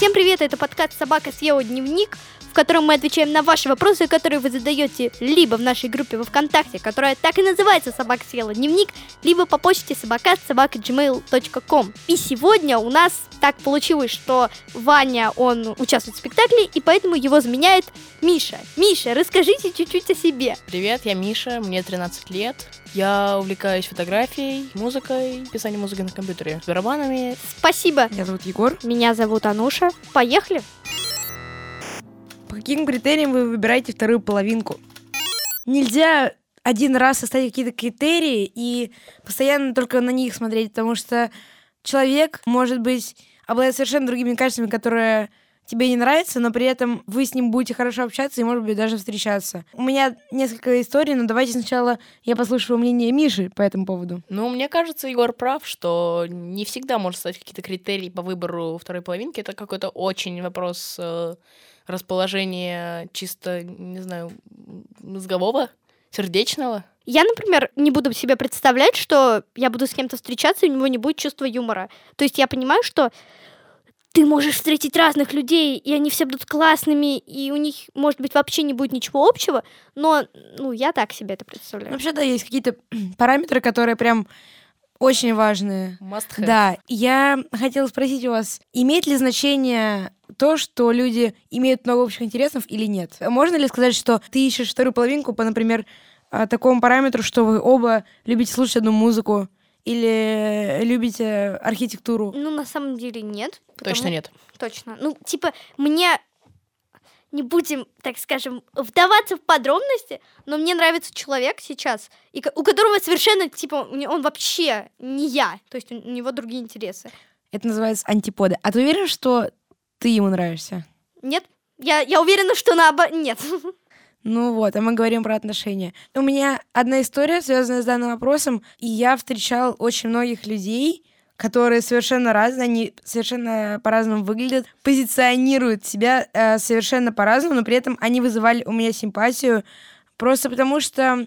Всем привет, это подкаст «Собака съела дневник», в котором мы отвечаем на ваши вопросы, которые вы задаете либо в нашей группе во ВКонтакте, которая так и называется «Собака съела дневник», либо по почте собака@gmail.com. И сегодня у нас так получилось, что Ваня, он участвует в спектакле, и поэтому его заменяет Миша. Миша, расскажите чуть-чуть о себе. Привет, я Миша, мне 13 лет. Я увлекаюсь фотографией, музыкой, писанием музыки на компьютере, барабанами. Спасибо. Меня зовут Егор. Меня зовут Ануша. Поехали. По каким критериям вы выбираете вторую половинку? Нельзя один раз составить какие-то критерии и постоянно только на них смотреть, потому что человек, может быть, обладает совершенно другими качествами, которые тебе не нравятся, но при этом вы с ним будете хорошо общаться и, может быть, даже встречаться. У меня несколько историй, но давайте сначала я послушаю мнение Миши по этому поводу. Ну, мне кажется, Егор прав, что не всегда можно ставить какие-то критерии по выбору второй половинки. Это какой-то очень вопрос... расположение чисто, не знаю, мозгового, сердечного. Я, например, не буду себе представлять, что я буду с кем-то встречаться, и у него не будет чувства юмора. То есть я понимаю, что ты можешь встретить разных людей, и они все будут классными, и у них, может быть, вообще не будет ничего общего, но я так себе это представляю. Вообще, да, есть какие-то параметры, которые прям очень важные. Must have. Да. Я хотела спросить у вас, имеет ли значение то, что люди имеют много общих интересов или нет? Можно ли сказать, что ты ищешь вторую половинку по, например, такому параметру, что вы оба любите слушать одну музыку или любите архитектуру? На самом деле нет. Точно нет. Точно. Мне... Не будем, так скажем, вдаваться в подробности, но мне нравится человек сейчас, и у которого совершенно, он вообще не я, то есть у него другие интересы. Это называется антиподы. А ты уверен, что ты ему нравишься? Нет, я уверена, что нет. А мы говорим про отношения. У меня одна история, связанная с данным вопросом, и я встречал очень многих людей, которые совершенно разные, они совершенно по-разному выглядят, позиционируют себя совершенно по-разному, но при этом они вызывали у меня симпатию, просто потому что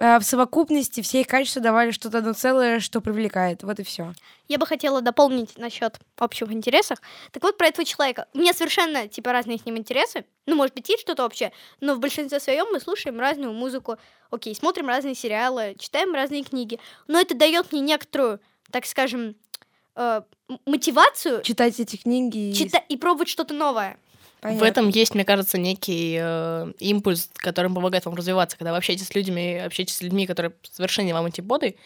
в совокупности все их качества давали что-то одно целое, что привлекает. Вот и все. Я бы хотела дополнить насчет общих интересов. Так вот, про этого человека. У меня совершенно, разные с ним интересы. Может быть, есть что-то общее, но в большинстве своем мы слушаем разную музыку, окей, смотрим разные сериалы, читаем разные книги. Но это дает мне некоторую, так скажем, мотивацию читать эти книги и пробовать что-то новое. Понятно. В этом есть, мне кажется, некий импульс, который помогает вам развиваться. Когда вы общаетесь с людьми, которые совершенно вам антиподы,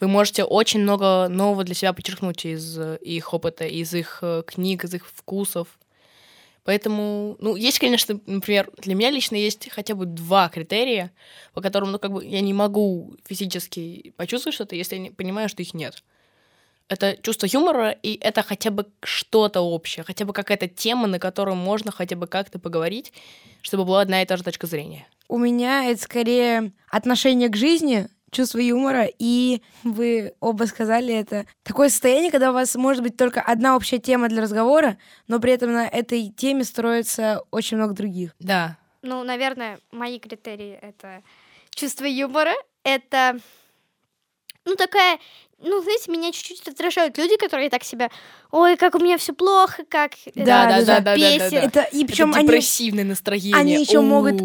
вы можете очень много нового для себя подчеркнуть из их опыта, из их книг, из их вкусов. Поэтому, есть, конечно, например, для меня лично есть хотя бы два критерия, по которым, я не могу физически почувствовать что-то, если я не понимаю, что их нет. Это чувство юмора, и это хотя бы что-то общее, хотя бы какая-то тема, на которую можно хотя бы как-то поговорить, чтобы была одна и та же точка зрения. У меня это скорее отношение к жизни, чувство юмора, и вы оба сказали это. Такое состояние, когда у вас может быть только одна общая тема для разговора, но при этом на этой теме строится очень много других. Да. Наверное, мои критерии — это чувство юмора, это... меня чуть-чуть раздражают люди, которые так себя... Ой, как у меня все плохо, как... Да. Это депрессивное настроение. Они еще могут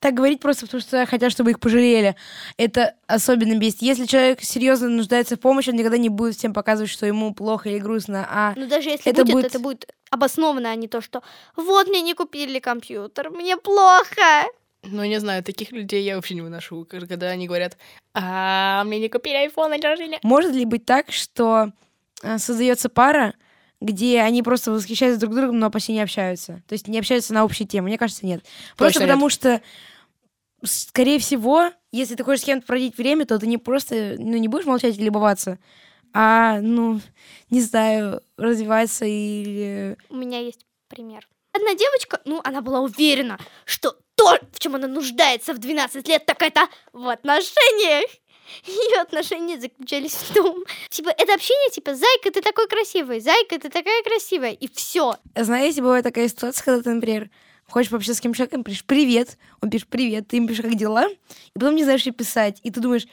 так говорить просто потому, что хотят, чтобы их пожалели. Это особенно бесит. Если человек серьезно нуждается в помощи, он никогда не будет всем показывать, что ему плохо или грустно. Даже если это будет обоснованно, а не то, что вот мне не купили компьютер, мне плохо... не знаю, таких людей я вообще не выношу, когда они говорят: «А, мне не купили айфон на день рождения». Может ли быть так, что создается пара, где они просто восхищаются друг другом, но почти не общаются? То есть не общаются на общие темы? Мне кажется, нет. Просто потому что, скорее всего, если ты хочешь с кем-то проводить время, то ты не просто, не будешь молчать и любоваться, а, не знаю, развиваться или... У меня есть пример. Одна девочка, она была уверена, что то, в чем она нуждается в 12 лет, так это в отношениях. Ее отношения заключались в том, это общение, зайка, ты такой красивый, зайка, ты такая красивая, и все. Знаете, бывает такая ситуация, когда ты, например, хочешь пообщаться с кем-то человеком, пишешь «привет», он пишет «привет», ты им пишешь «как дела», и потом не знаешь, что писать, и ты думаешь: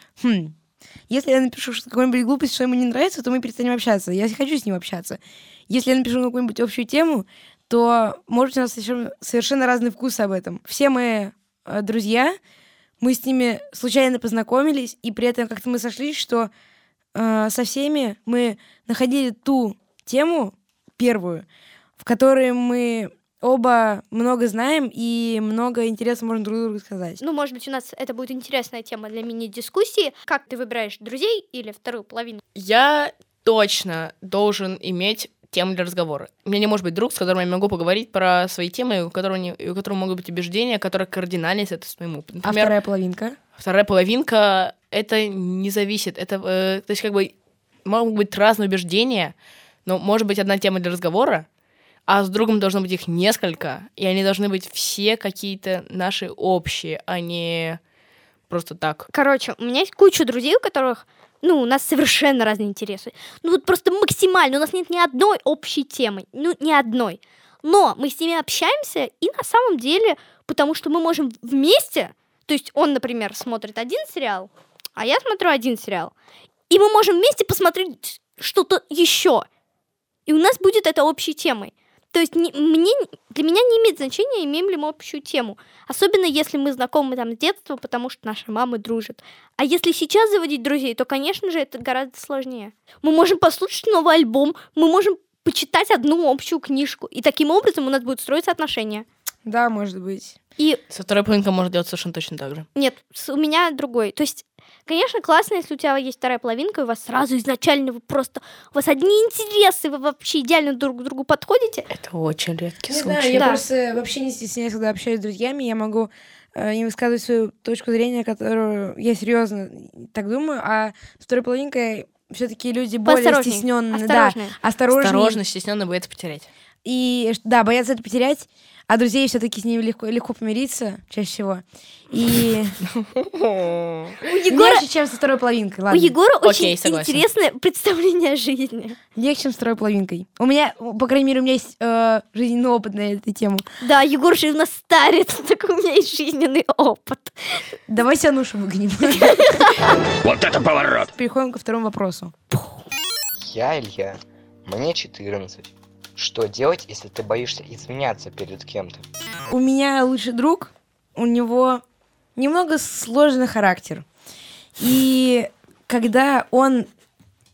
Если я напишу какую-нибудь глупость, что ему не нравится, то мы перестанем общаться. Я хочу с ним общаться. Если я напишу какую-нибудь общую тему, то, может, у нас совершенно разные вкусы об этом. Все мои друзья, мы с ними случайно познакомились, и при этом как-то мы сошлись, что со всеми мы находили ту тему, первую, в которой мы оба много знаем и много интересного можно друг другу сказать. Ну, может быть, у нас это будет интересная тема для мини-дискуссии. Как ты выбираешь друзей или вторую половину? Я точно должен иметь тему для разговора. У меня не может быть друг, с которым я могу поговорить про свои темы, у которого могут быть убеждения, которые кардинально соответствуют моему. Например, а вторая половинка? Вторая половинка, это не зависит. Это, то есть, как бы, могут быть разные убеждения, но может быть одна тема для разговора, а с другом должно быть их несколько, и они должны быть все какие-то наши общие, а не просто так. Короче, у меня есть куча друзей, у которых, у нас совершенно разные интересы. Вот просто максимально, у нас нет ни одной общей темы, ни одной. Но мы с ними общаемся, и на самом деле, потому что мы можем вместе, то есть он, например, смотрит один сериал, а я смотрю один сериал, и мы можем вместе посмотреть что-то еще, и у нас будет это общей темой. То есть для меня не имеет значения, имеем ли мы общую тему. Особенно, если мы знакомы там с детства, потому что наши мамы дружат. А если сейчас заводить друзей, то, конечно же, это гораздо сложнее. Мы можем послушать новый альбом, мы можем почитать одну общую книжку. И таким образом у нас будут строиться отношения. Да, может быть. И со второй половинкой можно делать совершенно точно так же. Нет, у меня другой. То есть, конечно, классно, если у тебя есть вторая половинка, и у вас сразу изначально у вас одни интересы, вы вообще идеально друг к другу подходите. Это очень редкий случай. Не знаю, я просто вообще не стесняюсь, когда общаюсь с друзьями, я могу им высказывать свою точку зрения, которую я серьезно так думаю, а со второй половинкой все-таки люди более стесненные. Да, осторожно, стесненные, боятся потерять. И да, боятся это потерять. А друзей все-таки с ними легко помириться, чаще всего. И легче, чем со второй половинкой. У Егора очень интересное представление о жизни. Легче, чем со второй половинкой. У меня, по крайней мере, у меня есть жизненный опыт на эту тему. Да, Егор же у нас старец, так у меня есть жизненный опыт. Давай Сянушу выгоним. Вот это поворот! Переходим ко второму вопросу. Я Илья, мне 14. Что делать, если ты боишься изменяться перед кем-то? У меня лучший друг, у него немного сложный характер. И когда он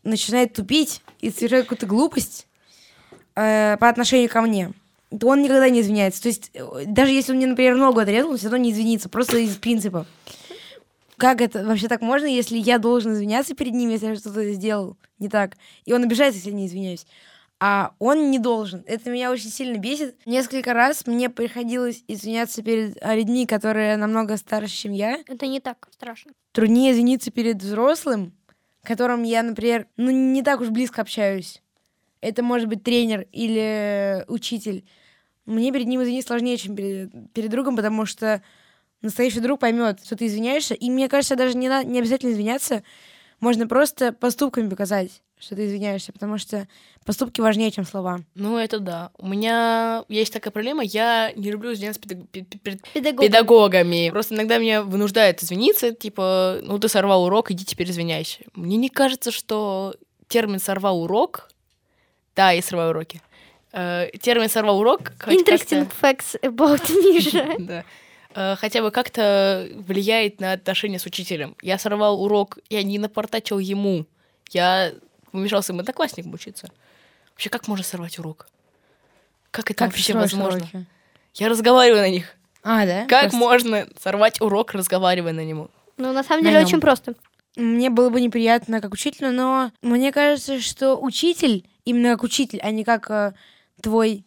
начинает тупить и совершает какую-то глупость по отношению ко мне, то он никогда не извиняется. То есть, даже если он мне, например, ногу отрезал, он все равно не извинится, просто из принципа. Как это вообще так можно, если я должен извиняться перед ним, если я что-то сделал не так? И он обижается, если я не извиняюсь. А он не должен. Это меня очень сильно бесит. Несколько раз мне приходилось извиняться перед людьми, которые намного старше, чем я. Это не так страшно. Труднее извиниться перед взрослым, которым я, например, не так уж близко общаюсь. Это может быть тренер или учитель. Мне перед ним извиниться сложнее, чем перед другом, потому что настоящий друг поймет, что ты извиняешься. И мне кажется, даже не обязательно извиняться. Можно просто поступками показать, что ты извиняешься, потому что поступки важнее, чем слова. Ну, это да. У меня есть такая проблема, я не люблю извиняться перед педагогами. Просто иногда меня вынуждают извиниться, типа, ты сорвал урок, иди теперь извиняйся. Мне не кажется, что термин «сорвал урок», да, я сорваю уроки, термин «сорвал урок» Interesting facts about Misha. Да. Хотя бы как-то влияет на отношения с учителем. Я сорвал урок, я не напортачил ему, я вмешался им одноклассникам учиться. Вообще, как можно сорвать урок? Как это вообще возможно? Уроки? Я разговариваю на них. А, да? Как можно сорвать урок, разговаривая на него? На самом деле, очень просто. Мне было бы неприятно как учителю, но мне кажется, что учитель, именно как учитель, а не как твой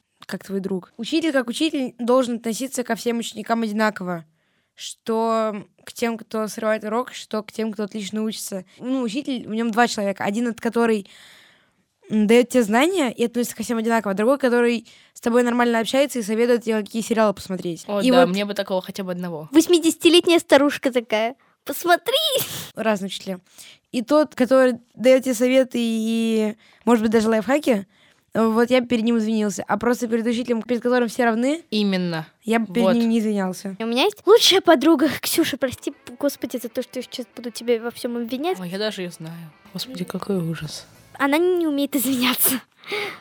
друг. Учитель как учитель должен относиться ко всем ученикам одинаково. Что к тем, кто срывает урок, что к тем, кто отлично учится. Учитель, в нем два человека. Один, от который дает тебе знания и относится ко всем одинаково. Другой, который с тобой нормально общается и советует тебе, какие сериалы посмотреть. О, и да, мне бы такого хотя бы одного. 80-летняя старушка такая. Посмотри! Разные учителя. И тот, который дает тебе советы и, может быть, даже лайфхаки, Вот я перед ним извинился. А просто перед учителем, перед которым все равны... Именно. Я перед ним не извинялся. У меня есть лучшая подруга. Ксюша, прости, господи, за то, что я сейчас буду тебя во всем обвинять. Ой, я даже ее знаю. Господи, какой ужас. Она не умеет извиняться.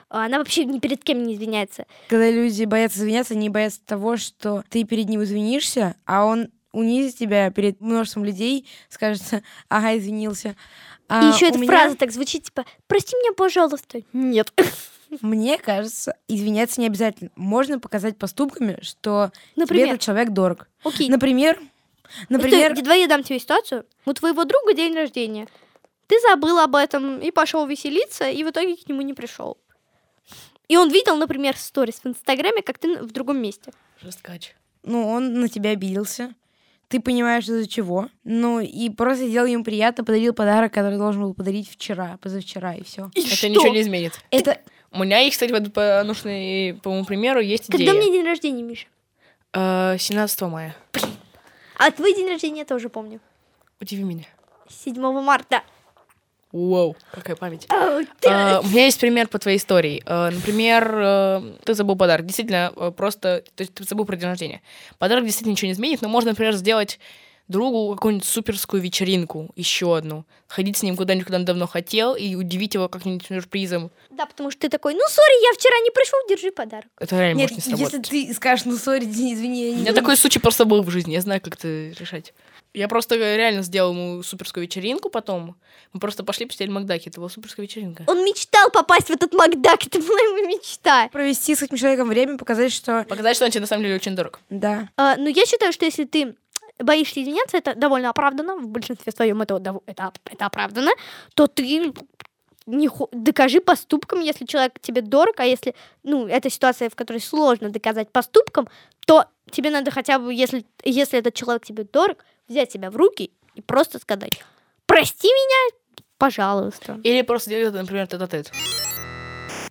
Она вообще ни перед кем не извиняется. Когда люди боятся извиняться, они боятся того, что ты перед ним извинишься, а он унизит тебя перед множеством людей, скажет: ага, извинился. А и еще эта фраза так звучит, типа: прости меня, пожалуйста. Нет. Мне кажется, извиняться не обязательно. Можно показать поступками, что например, тебе этот человек дорог. Окей. Например... Стой, давай я дам тебе ситуацию. У твоего друга день рождения. Ты забыл об этом и пошел веселиться, и в итоге к нему не пришел. И он видел, например, сторис в Инстаграме, как ты в другом месте. Жесткач. Он на тебя обиделся. Ты понимаешь, из-за чего. И просто сделал ему приятно, подарил подарок, который должен был подарить вчера, позавчера, и все. И это что? Ничего не изменит. У меня есть, кстати, вот по нужной, по моему примеру, есть когда идея. Когда у меня день рождения, Миша? 17 мая. А твой день рождения я тоже помню. Удиви меня. 7 марта. Вау, какая память. У меня есть пример по твоей истории. Например, ты забыл подарок. Действительно, просто... То есть ты забыл про день рождения. Подарок действительно ничего не изменит, но можно, например, сделать другу какую-нибудь суперскую вечеринку, еще одну. Ходить с ним куда-нибудь, куда он давно хотел, и удивить его как-нибудь сюрпризом. Да, потому что ты такой: сори, я вчера не пришел, держи подарок. Это реально может не сработать. Если ты скажешь: сори, извини. У меня такой случай просто был в жизни, я знаю, как это решать. Я просто реально сделала ему суперскую вечеринку потом. Мы просто пошли посидели в Макдаке. Это была суперская вечеринка. Он мечтал попасть в этот Макдак. Это была его мечта. Провести с этим человеком время, показать, что он тебе на самом деле очень дорог. Да. Я считаю, что если ты боишься извиняться, это довольно оправданно. В большинстве своем это оправданно. То ты докажи поступком, если человек тебе дорог. А если это ситуация, в которой сложно доказать поступком, то тебе надо хотя бы, если этот человек тебе дорог, взять себя в руки и просто сказать: прости меня, пожалуйста. Или просто делать, например, тет-а-тет.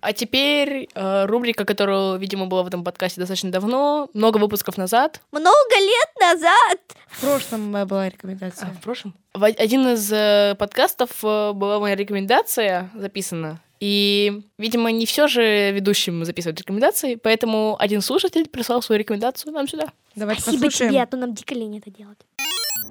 А теперь рубрика, которая, видимо, была в этом подкасте достаточно давно, много выпусков назад. Много лет назад! В прошлом моя была рекомендация. В прошлом? В один из подкастов была моя рекомендация записана. И, видимо, не все же ведущим записывать рекомендации, поэтому один слушатель прислал свою рекомендацию нам сюда. Давайте спасибо послушаем. Тебе, а то нам дико лень это делать.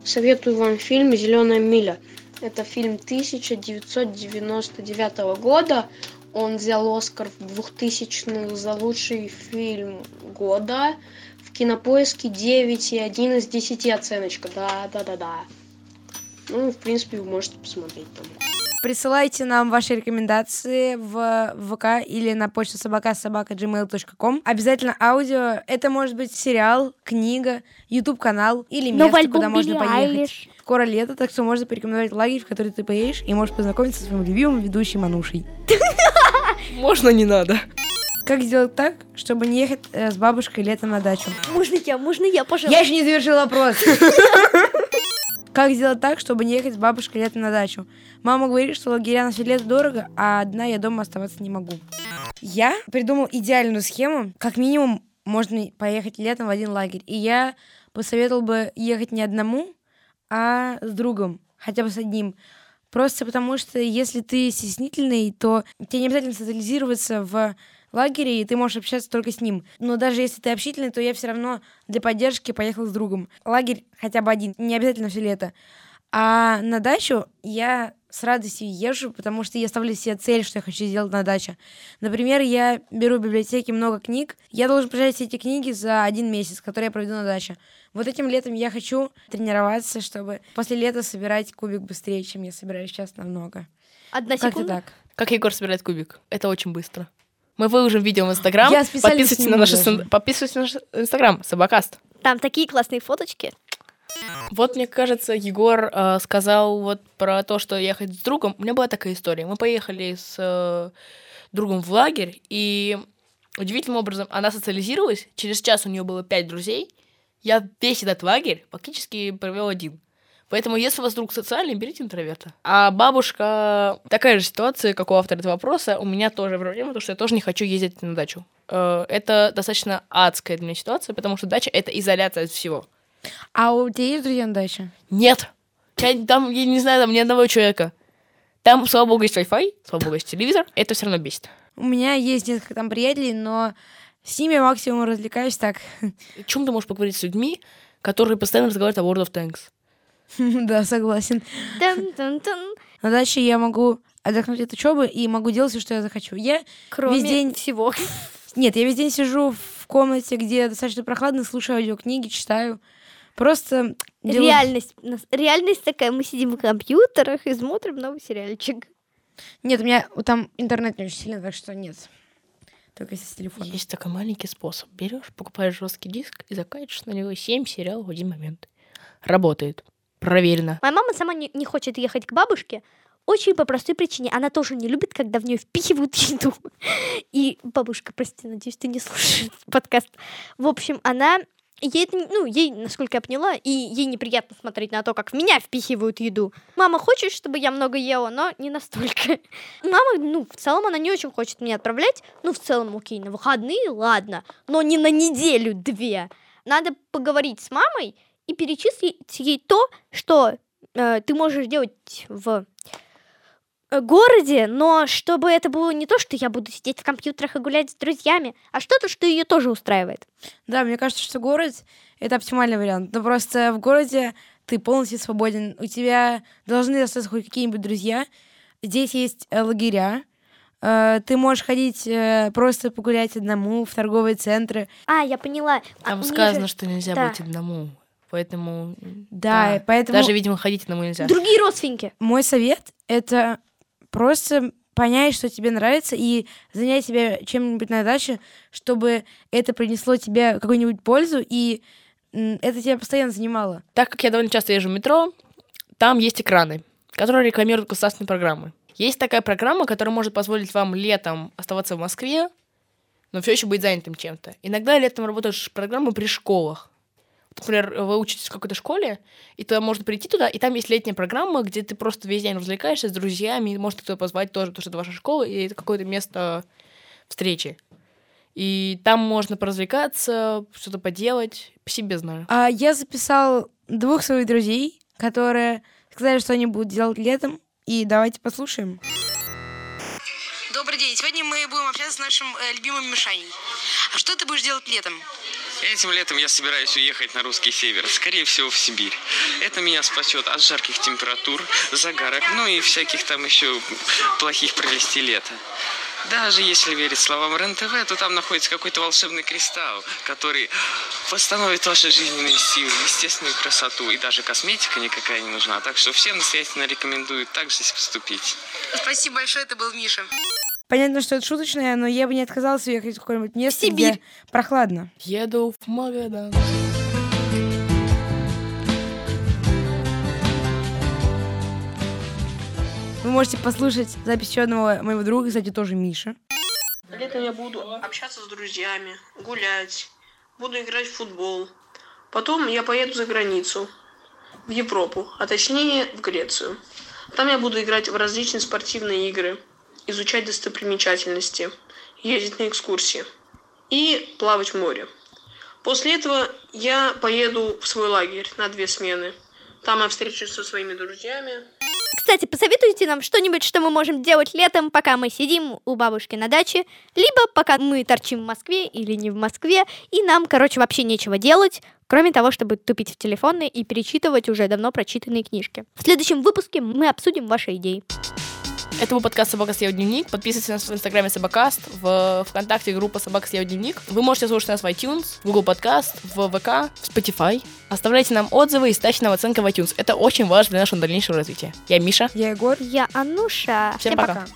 Советую вам фильм «Зеленая миля». Это фильм 1999 года. Он взял Оскар в 2000-х за лучший фильм года. В Кинопоиске 9,1 из 10 оценочка. Да. В принципе, вы можете посмотреть там. Присылайте нам ваши рекомендации в ВК или на почту собака@gmail.com. Обязательно аудио. Это может быть сериал, книга, YouTube-канал или место, куда можно поехать. Скоро лето, так что можно порекомендовать лагерь, в который ты поедешь, и можешь познакомиться со своим любимым ведущим Анушей. Можно, не надо. Как сделать так, чтобы не ехать с бабушкой летом на дачу? Можно я, пожалуйста? Я еще не завершила вопрос. Как сделать так, чтобы не ехать с бабушкой летом на дачу? Мама говорит, что лагеря на все лето дорого, а одна я дома оставаться не могу. Я придумал идеальную схему. Как минимум, можно поехать летом в один лагерь. И я посоветовал бы ехать не одному, а с другом. Хотя бы с одним. Просто потому что, если ты стеснительный, то тебе не обязательно социализироваться в лагере, и ты можешь общаться только с ним. Но даже если ты общительный, то я все равно для поддержки поехала с другом. Лагерь хотя бы один, не обязательно все лето. А на дачу я с радостью езжу, потому что я ставлю себе цель, что я хочу сделать на даче. Например, я беру в библиотеке много книг. Я должен прочитать все эти книги за 1 месяц, который я проведу на даче. Вот этим летом я хочу тренироваться, чтобы после лета собирать кубик быстрее, чем я собираюсь сейчас намного. 1 секунда? Как-то так. Как Егор собирает кубик? Это очень быстро. Мы выложим видео в Инстаграм. Подписывайтесь на наш Инстаграм Собакаст. Там такие классные фоточки. Вот, мне кажется, Егор сказал вот про то, что ехать с другом. У меня была такая история. Мы поехали с другом в лагерь, и удивительным образом она социализировалась. Через час у нее было 5 друзей. Я весь этот лагерь фактически провел один. Поэтому, если у вас друг социальный, берите интроверта. А бабушка... Такая же ситуация, как у автора этого вопроса. У меня тоже проблема, потому что я тоже не хочу ездить на дачу. Это достаточно адская для меня ситуация, потому что дача — это изоляция от всего. А у тебя есть друзья на даче? Нет. Я не знаю, там ни одного человека. Там, слава богу, есть Wi-Fi, слава богу, есть телевизор. Это все равно бесит. У меня есть несколько там приятелей, но с ними максимум развлекаюсь так. О чем ты можешь поговорить с людьми, которые постоянно разговаривают о World of Tanks? Да, согласен. На даче я могу отдохнуть от учебы и могу делать все, что я захочу. Я весь день всего. Нет, я весь день сижу в комнате, где достаточно прохладно, слушаю аудиокниги, читаю. Просто реальность. Реальность такая. Мы сидим в компьютерах и смотрим новый сериальчик. Нет, у меня там интернет не очень сильно, так что нет. Только если с телефона. Есть такой маленький способ. Берешь, покупаешь жесткий диск и закачиваешь на него 7 сериалов в один момент. Работает. Проверено. Моя мама сама не хочет ехать к бабушке. Очень по простой причине. Она тоже не любит, когда в нее впихивают еду. И бабушка, прости, надеюсь, ты не слушаешь подкаст. В общем, она... Ей, насколько я поняла, и ей неприятно смотреть на то, как в меня впихивают еду. Мама хочет, чтобы я много ела, но не настолько. Мама, в целом, она не очень хочет меня отправлять. В целом, окей, на выходные, ладно. Но не на неделю-две. Надо поговорить с мамой и перечислить ей то, что ты можешь делать в городе, но чтобы это было не то, что я буду сидеть в компьютерах и гулять с друзьями, а что-то, что ее тоже устраивает. Да, мне кажется, что город — это оптимальный вариант. Но просто в городе ты полностью свободен. У тебя должны остаться хоть какие-нибудь друзья. Здесь есть лагеря. Ты можешь ходить просто погулять одному в торговые центры. А, я поняла. Там сказано, что нельзя быть одному. Поэтому... Да, поэтому... Даже, видимо, ходить одному нельзя. Другие родственники. Мой совет — это... Просто понять, что тебе нравится, и занять себя чем-нибудь на даче, чтобы это принесло тебе какую-нибудь пользу, и это тебя постоянно занимало. Так как я довольно часто езжу в метро, там есть экраны, которые рекламируют государственные программы. Есть такая программа, которая может позволить вам летом оставаться в Москве, но все еще быть занятым чем-то. Иногда летом работают программы при школах. Например, вы учитесь в какой-то школе, и туда можно прийти туда, и там есть летняя программа, где ты просто весь день развлекаешься с друзьями, может кто-то позвать тоже, потому что это ваша школа, и это какое-то место встречи. И там можно поразвлекаться, что-то поделать, по себе знаю. А я записал 2 своих друзей, которые сказали, что они будут делать летом, и давайте послушаем. Добрый день, сегодня мы будем общаться с нашим любимым Мишаней. А что ты будешь делать летом? Этим летом я собираюсь уехать на русский север, скорее всего в Сибирь. Это меня спасет от жарких температур, загара, и всяких там еще плохих провести лета. Даже если верить словам РЕН-ТВ, то там находится какой-то волшебный кристалл, который восстановит ваши жизненные силы, естественную красоту. И даже косметика никакая не нужна. Так что всем настоятельно рекомендую так же поступить. Спасибо большое, это был Миша. Понятно, что это шуточное, но я бы не отказалась уехать в какое-нибудь место, где прохладно. Еду в Магадан. Вы можете послушать запись еще одного моего друга, кстати, тоже Миша. Летом я буду общаться с друзьями, гулять, буду играть в футбол. Потом я поеду за границу, в Европу, а точнее в Грецию. Там я буду играть в различные спортивные игры, изучать достопримечательности, ездить на экскурсии и плавать в море. После этого я поеду в свой лагерь на 2 смены. Там я встречусь со своими друзьями. Кстати, посоветуйте нам что-нибудь, что мы можем делать летом, пока мы сидим у бабушки на даче, либо пока мы торчим в Москве или не в Москве, и нам, вообще нечего делать, кроме того, чтобы тупить в телефоны и перечитывать уже давно прочитанные книжки. В следующем выпуске мы обсудим ваши идеи. Это был подкаст «Собака съела дневник». Подписывайтесь на нас в Инстаграме «Собакаст», в ВКонтакте группа «Собака съела дневник». Вы можете слушать нас в iTunes, в Google Podcast, в ВК, в Spotify. Оставляйте нам отзывы и ставьте нам оценки в iTunes. Это очень важно для нашего дальнейшего развития. Я Миша. Я Егор. Я Ануша. Всем пока.